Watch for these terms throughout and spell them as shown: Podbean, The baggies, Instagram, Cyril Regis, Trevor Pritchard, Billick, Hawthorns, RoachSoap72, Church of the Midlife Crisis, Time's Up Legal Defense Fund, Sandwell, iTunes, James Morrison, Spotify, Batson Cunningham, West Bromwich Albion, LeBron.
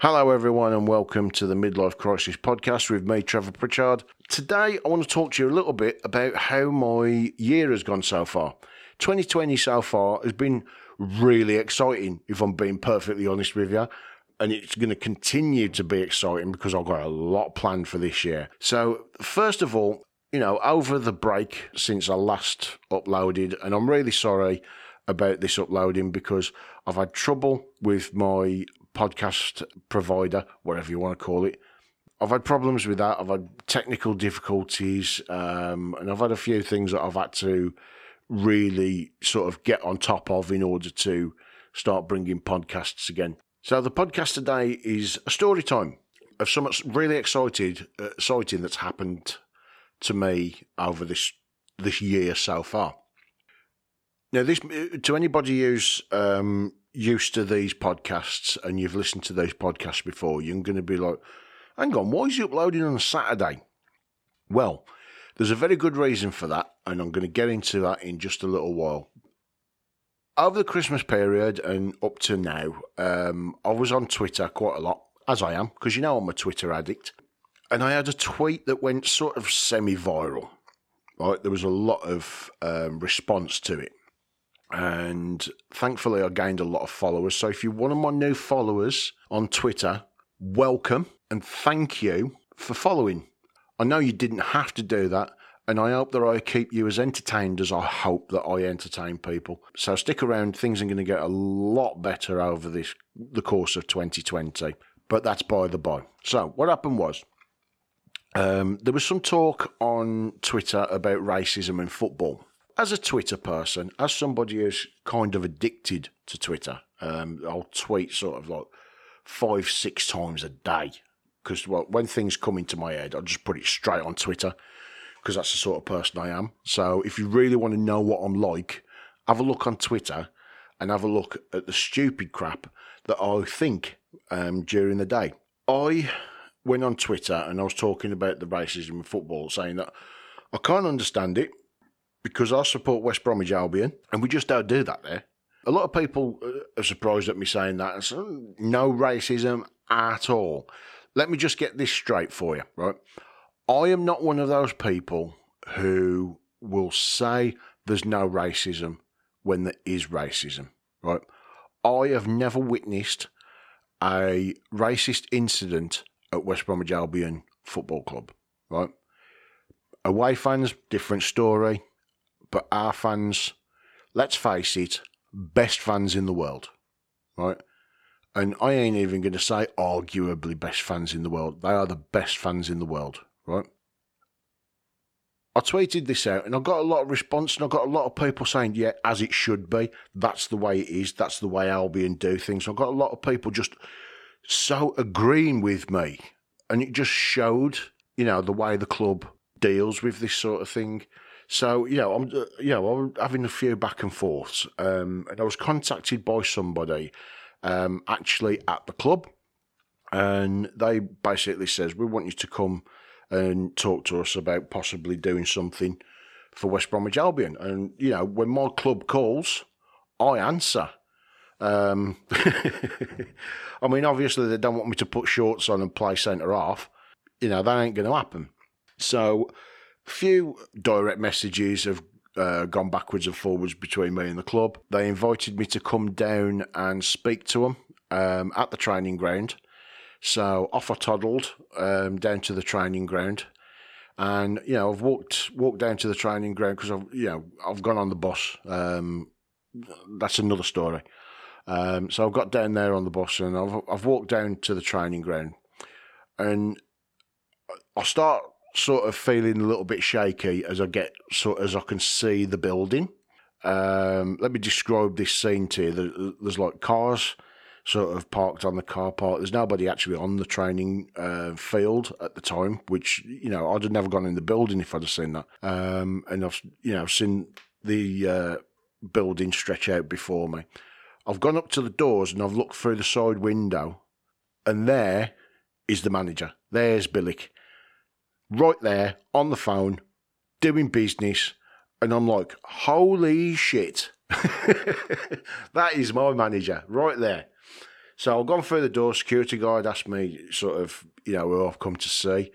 Hello everyone and welcome to the Midlife Crisis podcast with me, Trevor Pritchard. Today I want to talk to you a little bit about how my year has gone so far. 2020 so far has been really exciting, if I'm being perfectly honest with you. And it's going to continue to be exciting because I've got a lot planned for this year. So first of all, you know, over the break since I last uploaded, and I'm really sorry about this uploading because I've had trouble with my podcast provider, whatever you want to call it. I've had problems with that. I've had technical difficulties, and I've had a few things that I've had to really sort of get on top of in order to start bringing podcasts again. So the podcast today is a story time of something really exciting that's happened to me over this year so far. Now, this, to anybody who's used to these podcasts and you've listened to those podcasts before, you're going to be like, hang on, why is he uploading on a Saturday? Well, there's a very good reason for that, and I'm going to get into that in just a little while. Over the Christmas period and up to now, I was on Twitter quite a lot, as I am, because you know I'm a Twitter addict, and I had a tweet that went sort of semi-viral. Right? There was a lot of response to it. And thankfully, I gained a lot of followers. So if you're one of my new followers on Twitter, welcome and thank you for following. I know you didn't have to do that, and I hope that I keep you as entertained as I hope that I entertain people. So stick around. Things are going to get a lot better over the course of 2020, but that's by the by. So what happened was, there was some talk on Twitter about racism in football. As a Twitter person, as somebody who's kind of addicted to Twitter, I'll tweet sort of like 5-6 times a day because when things come into my head, I just put it straight on Twitter because that's the sort of person I am. So if you really want to know what I'm like, have a look on Twitter and have a look at the stupid crap that I think during the day. I went on Twitter and I was talking about the racism in football, saying that I can't understand it, because I support West Bromwich Albion, and we just don't do that there. A lot of people are surprised at me saying that. So, no racism at all. Let me just get this straight for you, right? I am not one of those people who will say there's no racism when there is racism, right? I have never witnessed a racist incident at West Bromwich Albion Football Club, right? Away fans, different story. But our fans, let's face it, best fans in the world, right? And I ain't even going to say arguably best fans in the world. They are the best fans in the world, right? I tweeted this out and I got a lot of response and I got a lot of people saying, yeah, as it should be. That's the way it is. That's the way Albion do things. I got a lot of people just so agreeing with me. And it just showed, you know, the way the club deals with this sort of thing. So, you know, I'm having a few back and forths, and I was contacted by somebody actually at the club, and they basically says, we want you to come and talk to us about possibly doing something for West Bromwich Albion. And, you know, when my club calls, I answer. I mean, obviously they don't want me to put shorts on and play centre-half. You know, that ain't going to happen. So few direct messages have gone backwards and forwards between me and the club. They invited me to come down and speak to them at the training ground. So off I toddled down to the training ground, and you know I've walked down to the training ground because I've gone on the bus. That's another story. So I've got down there on the bus and I've walked down to the training ground, and I start sort of feeling a little bit shaky as I get as I can see the building. Let me describe this scene to you. There's like cars sort of parked on the car park. There's nobody actually on the training field at the time, which, you know, I'd have never gone in the building if I'd have seen that. And I've, you know, seen the building stretch out before me. I've gone up to the doors and I've looked through the side window, and there is the manager. There's Billick, right there on the phone, doing business, and I'm like, holy shit, that is my manager right there. So I've gone through the door, security guard asked me sort of, you know, who I've come to see.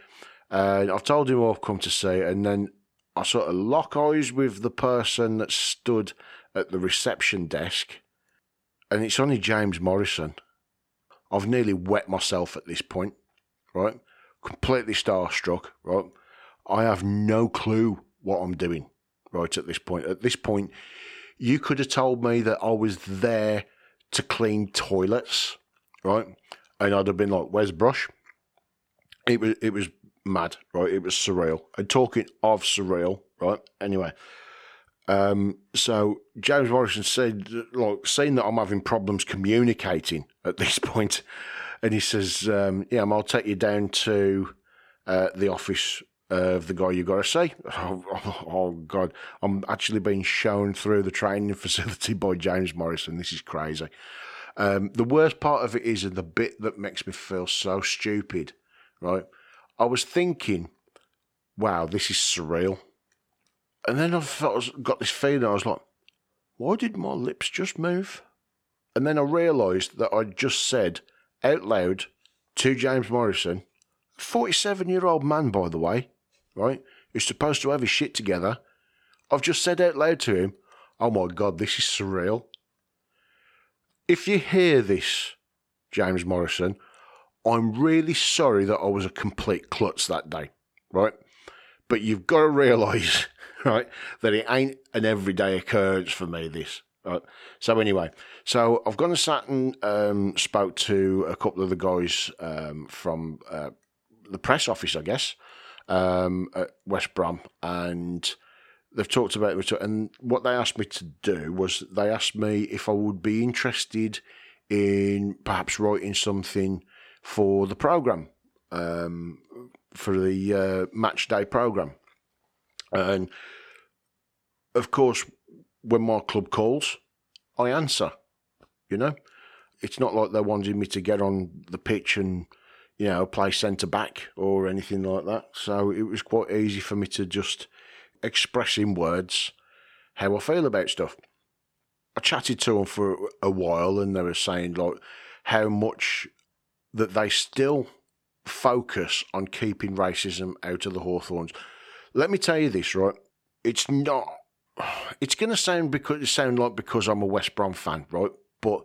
And I've told him who I've come to see, and then I sort of lock eyes with the person that stood at the reception desk, and it's only James Morrison. I've nearly wet myself at this point, right? Completely starstruck, right? I have no clue what I'm doing, right, at this point. At this point, you could have told me that I was there to clean toilets, right? And I'd have been like, where's the brush? It was mad, right? It was surreal. And talking of surreal, right? Anyway, so James Morrison said, like, seeing that I'm having problems communicating at this point, and he says, yeah, I'll take you down to the office of the guy you got to see. Oh, God. I'm actually being shown through the training facility by James Morrison. This is crazy. The worst part of it is the bit that makes me feel so stupid, right? I was thinking, wow, this is surreal. And then I got this feeling, I was like, why did my lips just move? And then I realised that I just said out loud to James Morrison, 47-year-old man, by the way, right, who's supposed to have his shit together, I've just said out loud to him, oh my God, this is surreal. If you hear this, James Morrison, I'm really sorry that I was a complete klutz that day, right? But you've got to realise, right, that it ain't an everyday occurrence for me, this. Right. So anyway, so I've gone and sat and spoke to a couple of the guys from the press office, I guess, at West Brom, and they've talked about it. And what they asked me to do was they asked me if I would be interested in perhaps writing something for the programme, for the match day programme. And, of course, when my club calls, I answer, you know. It's not like they're wanting me to get on the pitch and, you know, play centre-back or anything like that. So it was quite easy for me to just express in words how I feel about stuff. I chatted to them for a while and they were saying, like, how much that they still focus on keeping racism out of the Hawthorns. Let me tell you this, right? It's not... It's going to sound because I'm a West Brom fan, right? But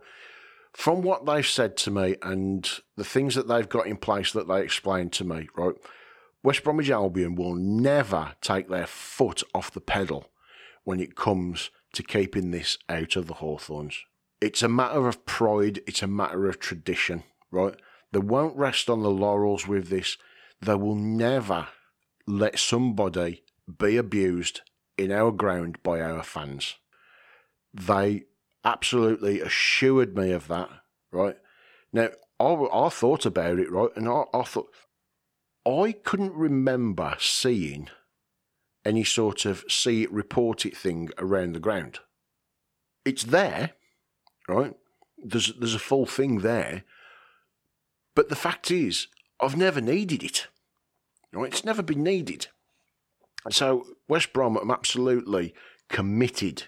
from what they've said to me and the things that they've got in place that they explained to me, right? West Bromwich Albion will never take their foot off the pedal when it comes to keeping this out of the Hawthorns. It's a matter of pride. It's a matter of tradition, right? They won't rest on the laurels with this. They will never let somebody be abused in our ground by our fans. They absolutely assured me of that, right? Now, I thought about it, right? And I thought, I couldn't remember seeing any sort of see it, report it thing around the ground. It's there, right? There's a full thing there. But the fact is, I've never needed it. Right? It's never been needed. So West Brom, I'm absolutely committed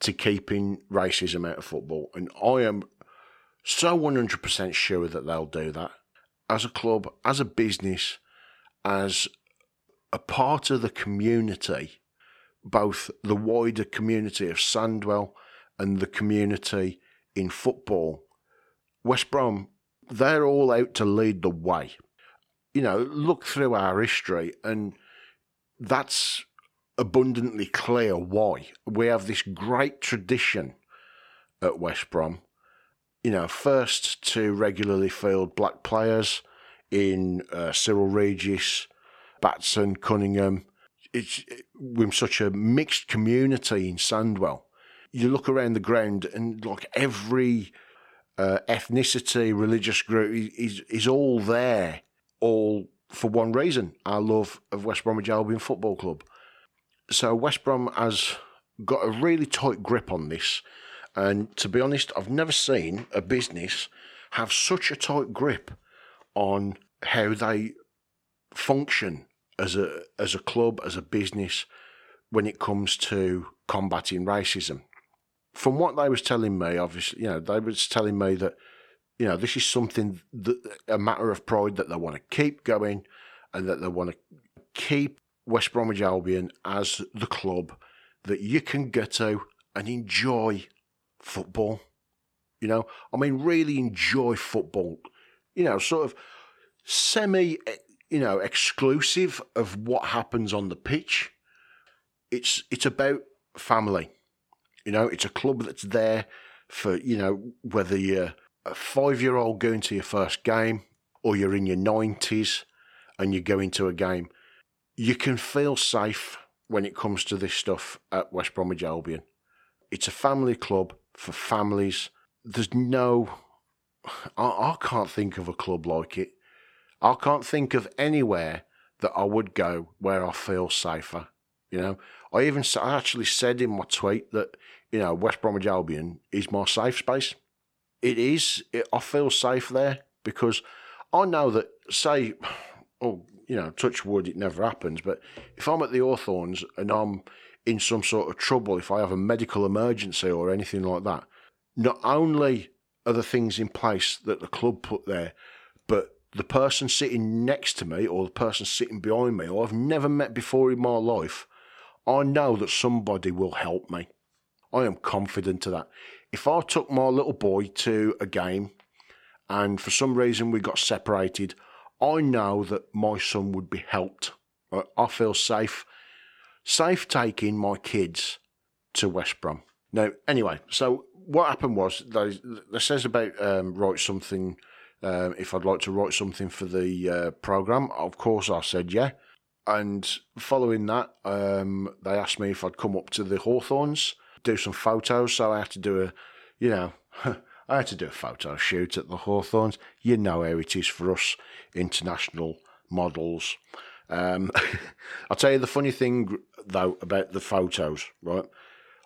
to keeping racism out of football, and I am so 100% sure that they'll do that. As a club, as a business, as a part of the community, both the wider community of Sandwell and the community in football, West Brom, they're all out to lead the way. You know, look through our history and... That's abundantly clear why. We have this great tradition at West Brom, you know, first to regularly field black players in Cyril Regis, Batson Cunningham. We're such a mixed community in Sandwell. You look around the ground and like every ethnicity, religious group is all there, all for one reason, our love of West Bromwich Albion Football Club. So West Brom has got a really tight grip on this. And to be honest, I've never seen a business have such a tight grip on how they function as a club, as a business, when it comes to combating racism. From what they was telling me, obviously, you know, they was telling me that you know, this is something, that, a matter of pride that they want to keep going and that they want to keep West Bromwich Albion as the club that you can get to and enjoy football. You know, I mean, really enjoy football. You know, sort of semi, you know, exclusive of what happens on the pitch. It's about family. You know, it's a club that's there for, you know, whether you're a 5-year-old going to your first game or you're in your 90s and you go into a game. You can feel safe when it comes to this stuff at West Bromwich Albion. It's a family club for families. There's no... I can't think of a club like it. I can't think of anywhere that I would go where I feel safer, you know. I actually said in my tweet that, you know, West Bromwich Albion is my safe space. It is. I feel safe there because I know that, say, oh, you know, touch wood, it never happens, but if I'm at the Hawthorns and I'm in some sort of trouble, if I have a medical emergency or anything like that, not only are the things in place that the club put there, but the person sitting next to me or the person sitting behind me or I've never met before in my life, I know that somebody will help me. I am confident of that. If I took my little boy to a game and for some reason we got separated, I know that my son would be helped. I feel safe taking my kids to West Brom. Now, anyway, so what happened was, they says about write something, if I'd like to write something for the programme. Of course, I said yeah. And following that, they asked me if I'd come up to the Hawthorns, do some photos. So I had to do a photo shoot at the Hawthorns. You know how it is for us international models. I'll tell you the funny thing, though, about the photos, right?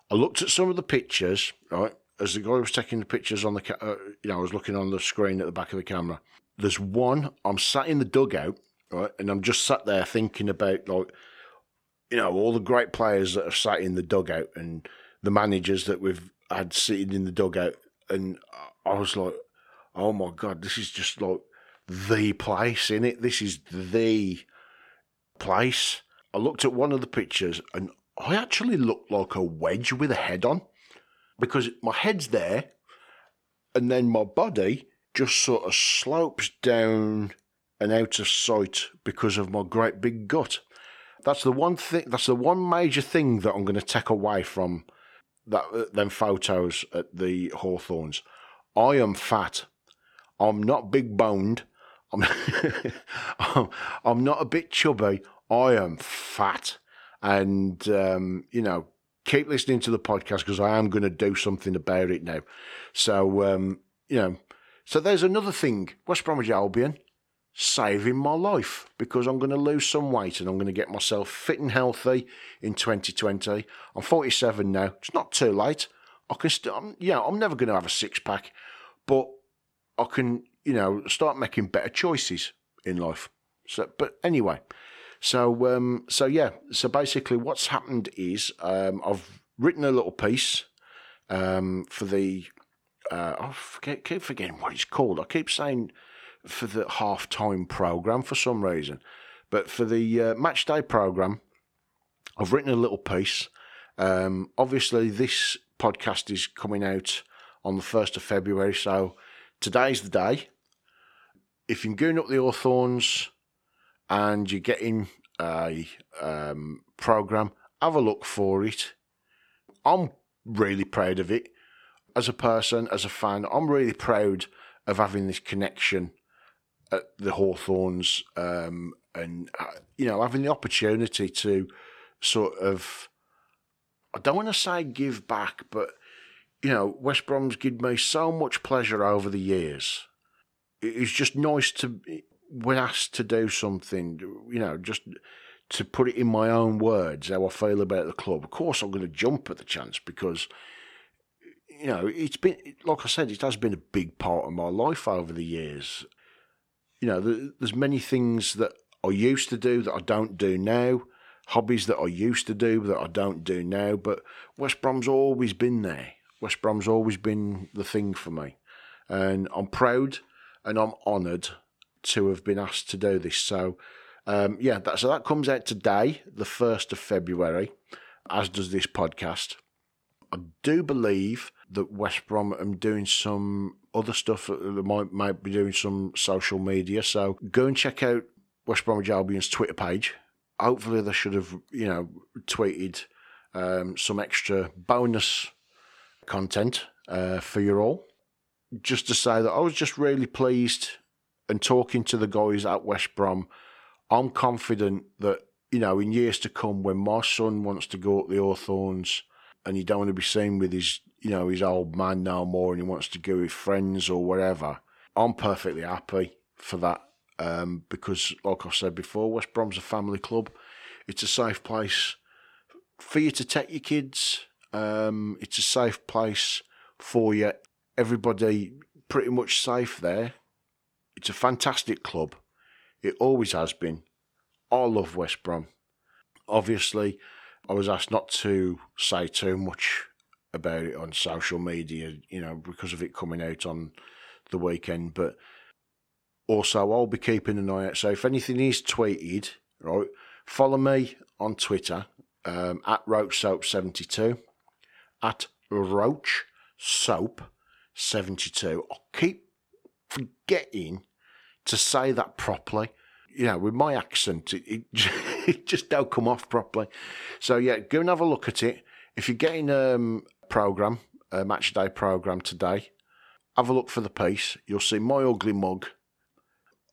I looked at some of the pictures, right? As the guy was taking the pictures on the, you know, I was looking on the screen at the back of the camera. There's one, I'm sat in the dugout, right? And I'm just sat there thinking about, like, you know, all the great players that have sat in the dugout and the managers that we've had sitting in the dugout. And I was like, oh my God, this is just like the place, innit? This is the place. I looked at one of the pictures and I actually looked like a wedge with a head on, because my head's there and then my body just sort of slopes down and out of sight because of my great big gut. That's the one major thing that I'm going to take away from them photos at the Hawthorns. I am fat. I'm not big boned. I'm not a bit chubby. I am fat. And, you know, keep listening to the podcast because I am going to do something about it now. So, you know, so there's another thing. West Bromwich Albion saving my life because I'm going to lose some weight and I'm going to get myself fit and healthy in 2020. I'm 47 now. It's not too late. I can still, yeah, I'm never going to have a six-pack, but I can, you know, start making better choices in life. So, but anyway... So yeah, so basically what's happened is I've written a little piece for the, keep forgetting what it's called. I keep saying for the half-time programme for some reason. But for the match day programme, I've written a little piece. Obviously, this podcast is coming out on the 1st of February, so today's the day. If you're going up the Hawthorns... and you're getting a programme, have a look for it. I'm really proud of it. As a person, as a fan, I'm really proud of having this connection at the Hawthorns and, you know, having the opportunity to sort of, I don't want to say give back, but, you know, West Brom's given me so much pleasure over the years. It's just nice to... when asked to do something, you know, just to put it in my own words, how I feel about the club. Of course, I'm going to jump at the chance because, you know, it's been, like I said, it has been a big part of my life over the years. You know, there's many things that I used to do that I don't do now, hobbies that I used to do that I don't do now, but West Brom's always been there. West Brom's always been the thing for me. And I'm proud and I'm honoured to have been asked to do this. So, that comes out today, the 1st of February, as does this podcast. I do believe that West Brom are doing some other stuff. They might be doing some social media. So go and check out West Bromwich Albion's Twitter page. Hopefully they should have, tweeted some extra bonus content for you all. Just to say that I was just really pleased, and talking to the guys at West Brom, I'm confident that, in years to come, when my son wants to go up the Hawthorns and he don't want to be seen with his, his old man no more, and he wants to go with friends or whatever, I'm perfectly happy for that. Because, like I said before, West Brom's a family club. It's a safe place for you to take your kids. It's a safe place for you. Everybody pretty much safe there. It's a fantastic club. It always has been. I love West Brom. Obviously, I was asked not to say too much about it on social media, because of it coming out on the weekend, but also, I'll be keeping an eye out. So if anything is tweeted, right, follow me on Twitter, at RoachSoap72, at RoachSoap72. I keep forgetting to say that properly. With my accent, it just don't come off properly. So, go and have a look at it. If you're getting a match day programme today, have a look for the piece. You'll see my ugly mug.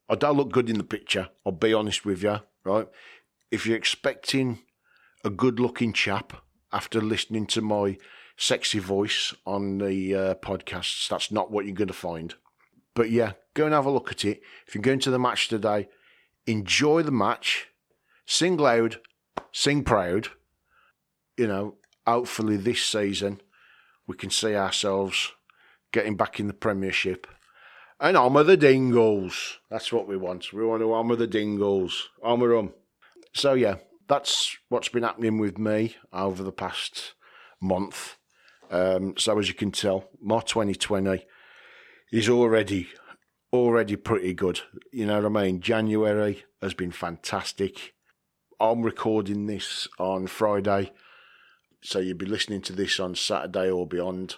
I don't look good in the picture, I'll be honest with you, right? If you're expecting a good-looking chap after listening to my sexy voice on the podcasts, that's not what you're going to find. But go and have a look at it. If you're going to the match today, enjoy the match, sing loud, sing proud. Hopefully this season we can see ourselves getting back in the Premiership. And honour the Dingles. That's what we want. We want to honour the Dingles. Honour them. So, that's what's been happening with me over the past month. So, as you can tell, my 2020 is already pretty good. You know what I mean? January has been fantastic. I'm recording this on Friday, so you'll be listening to this on Saturday or beyond.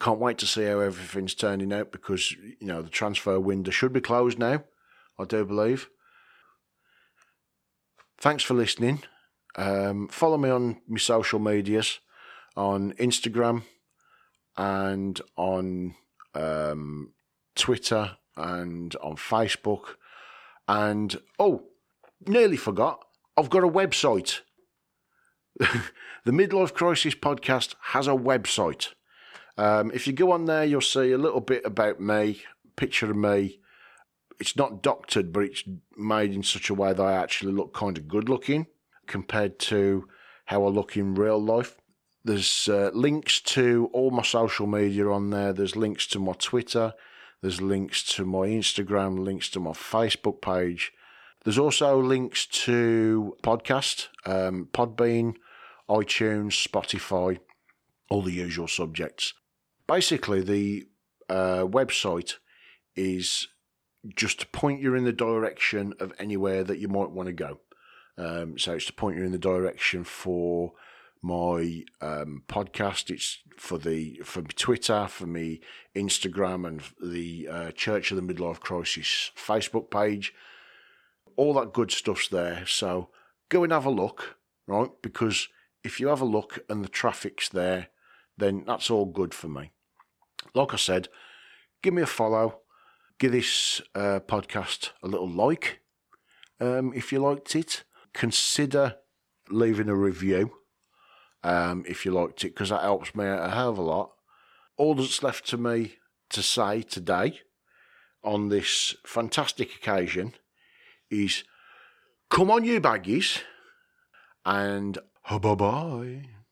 Can't wait to see how everything's turning out because, the transfer window should be closed now, I do believe. Thanks for listening. Follow me on my social medias, on Instagram and on Twitter and on Facebook. And, nearly forgot, I've got a website. The Midlife Crisis podcast has a website. If you go on there, you'll see a little bit about me, picture of me. It's not doctored, but it's made in such a way that I actually look kind of good looking compared to how I look in real life. There's links to all my social media on there. There's links to my Twitter. There's links to my Instagram, links to my Facebook page. There's also links to podcast, Podbean, iTunes, Spotify, all the usual subjects. Basically, the website is just to point you in the direction of anywhere that you might want to go. So it's to point you in the direction for my podcast. It's for Twitter, for me Instagram, and the Church of the Midlife Crisis Facebook page. All that good stuff's there. So go and have a look, right? Because if you have a look and the traffic's there, then that's all good for me. Like I said, give me a follow. Give this podcast a little like if you liked it. Consider leaving a review if you liked it, because that helps me out a hell of a lot. All that's left to me to say today on this fantastic occasion is, come on you baggies, and bye-bye.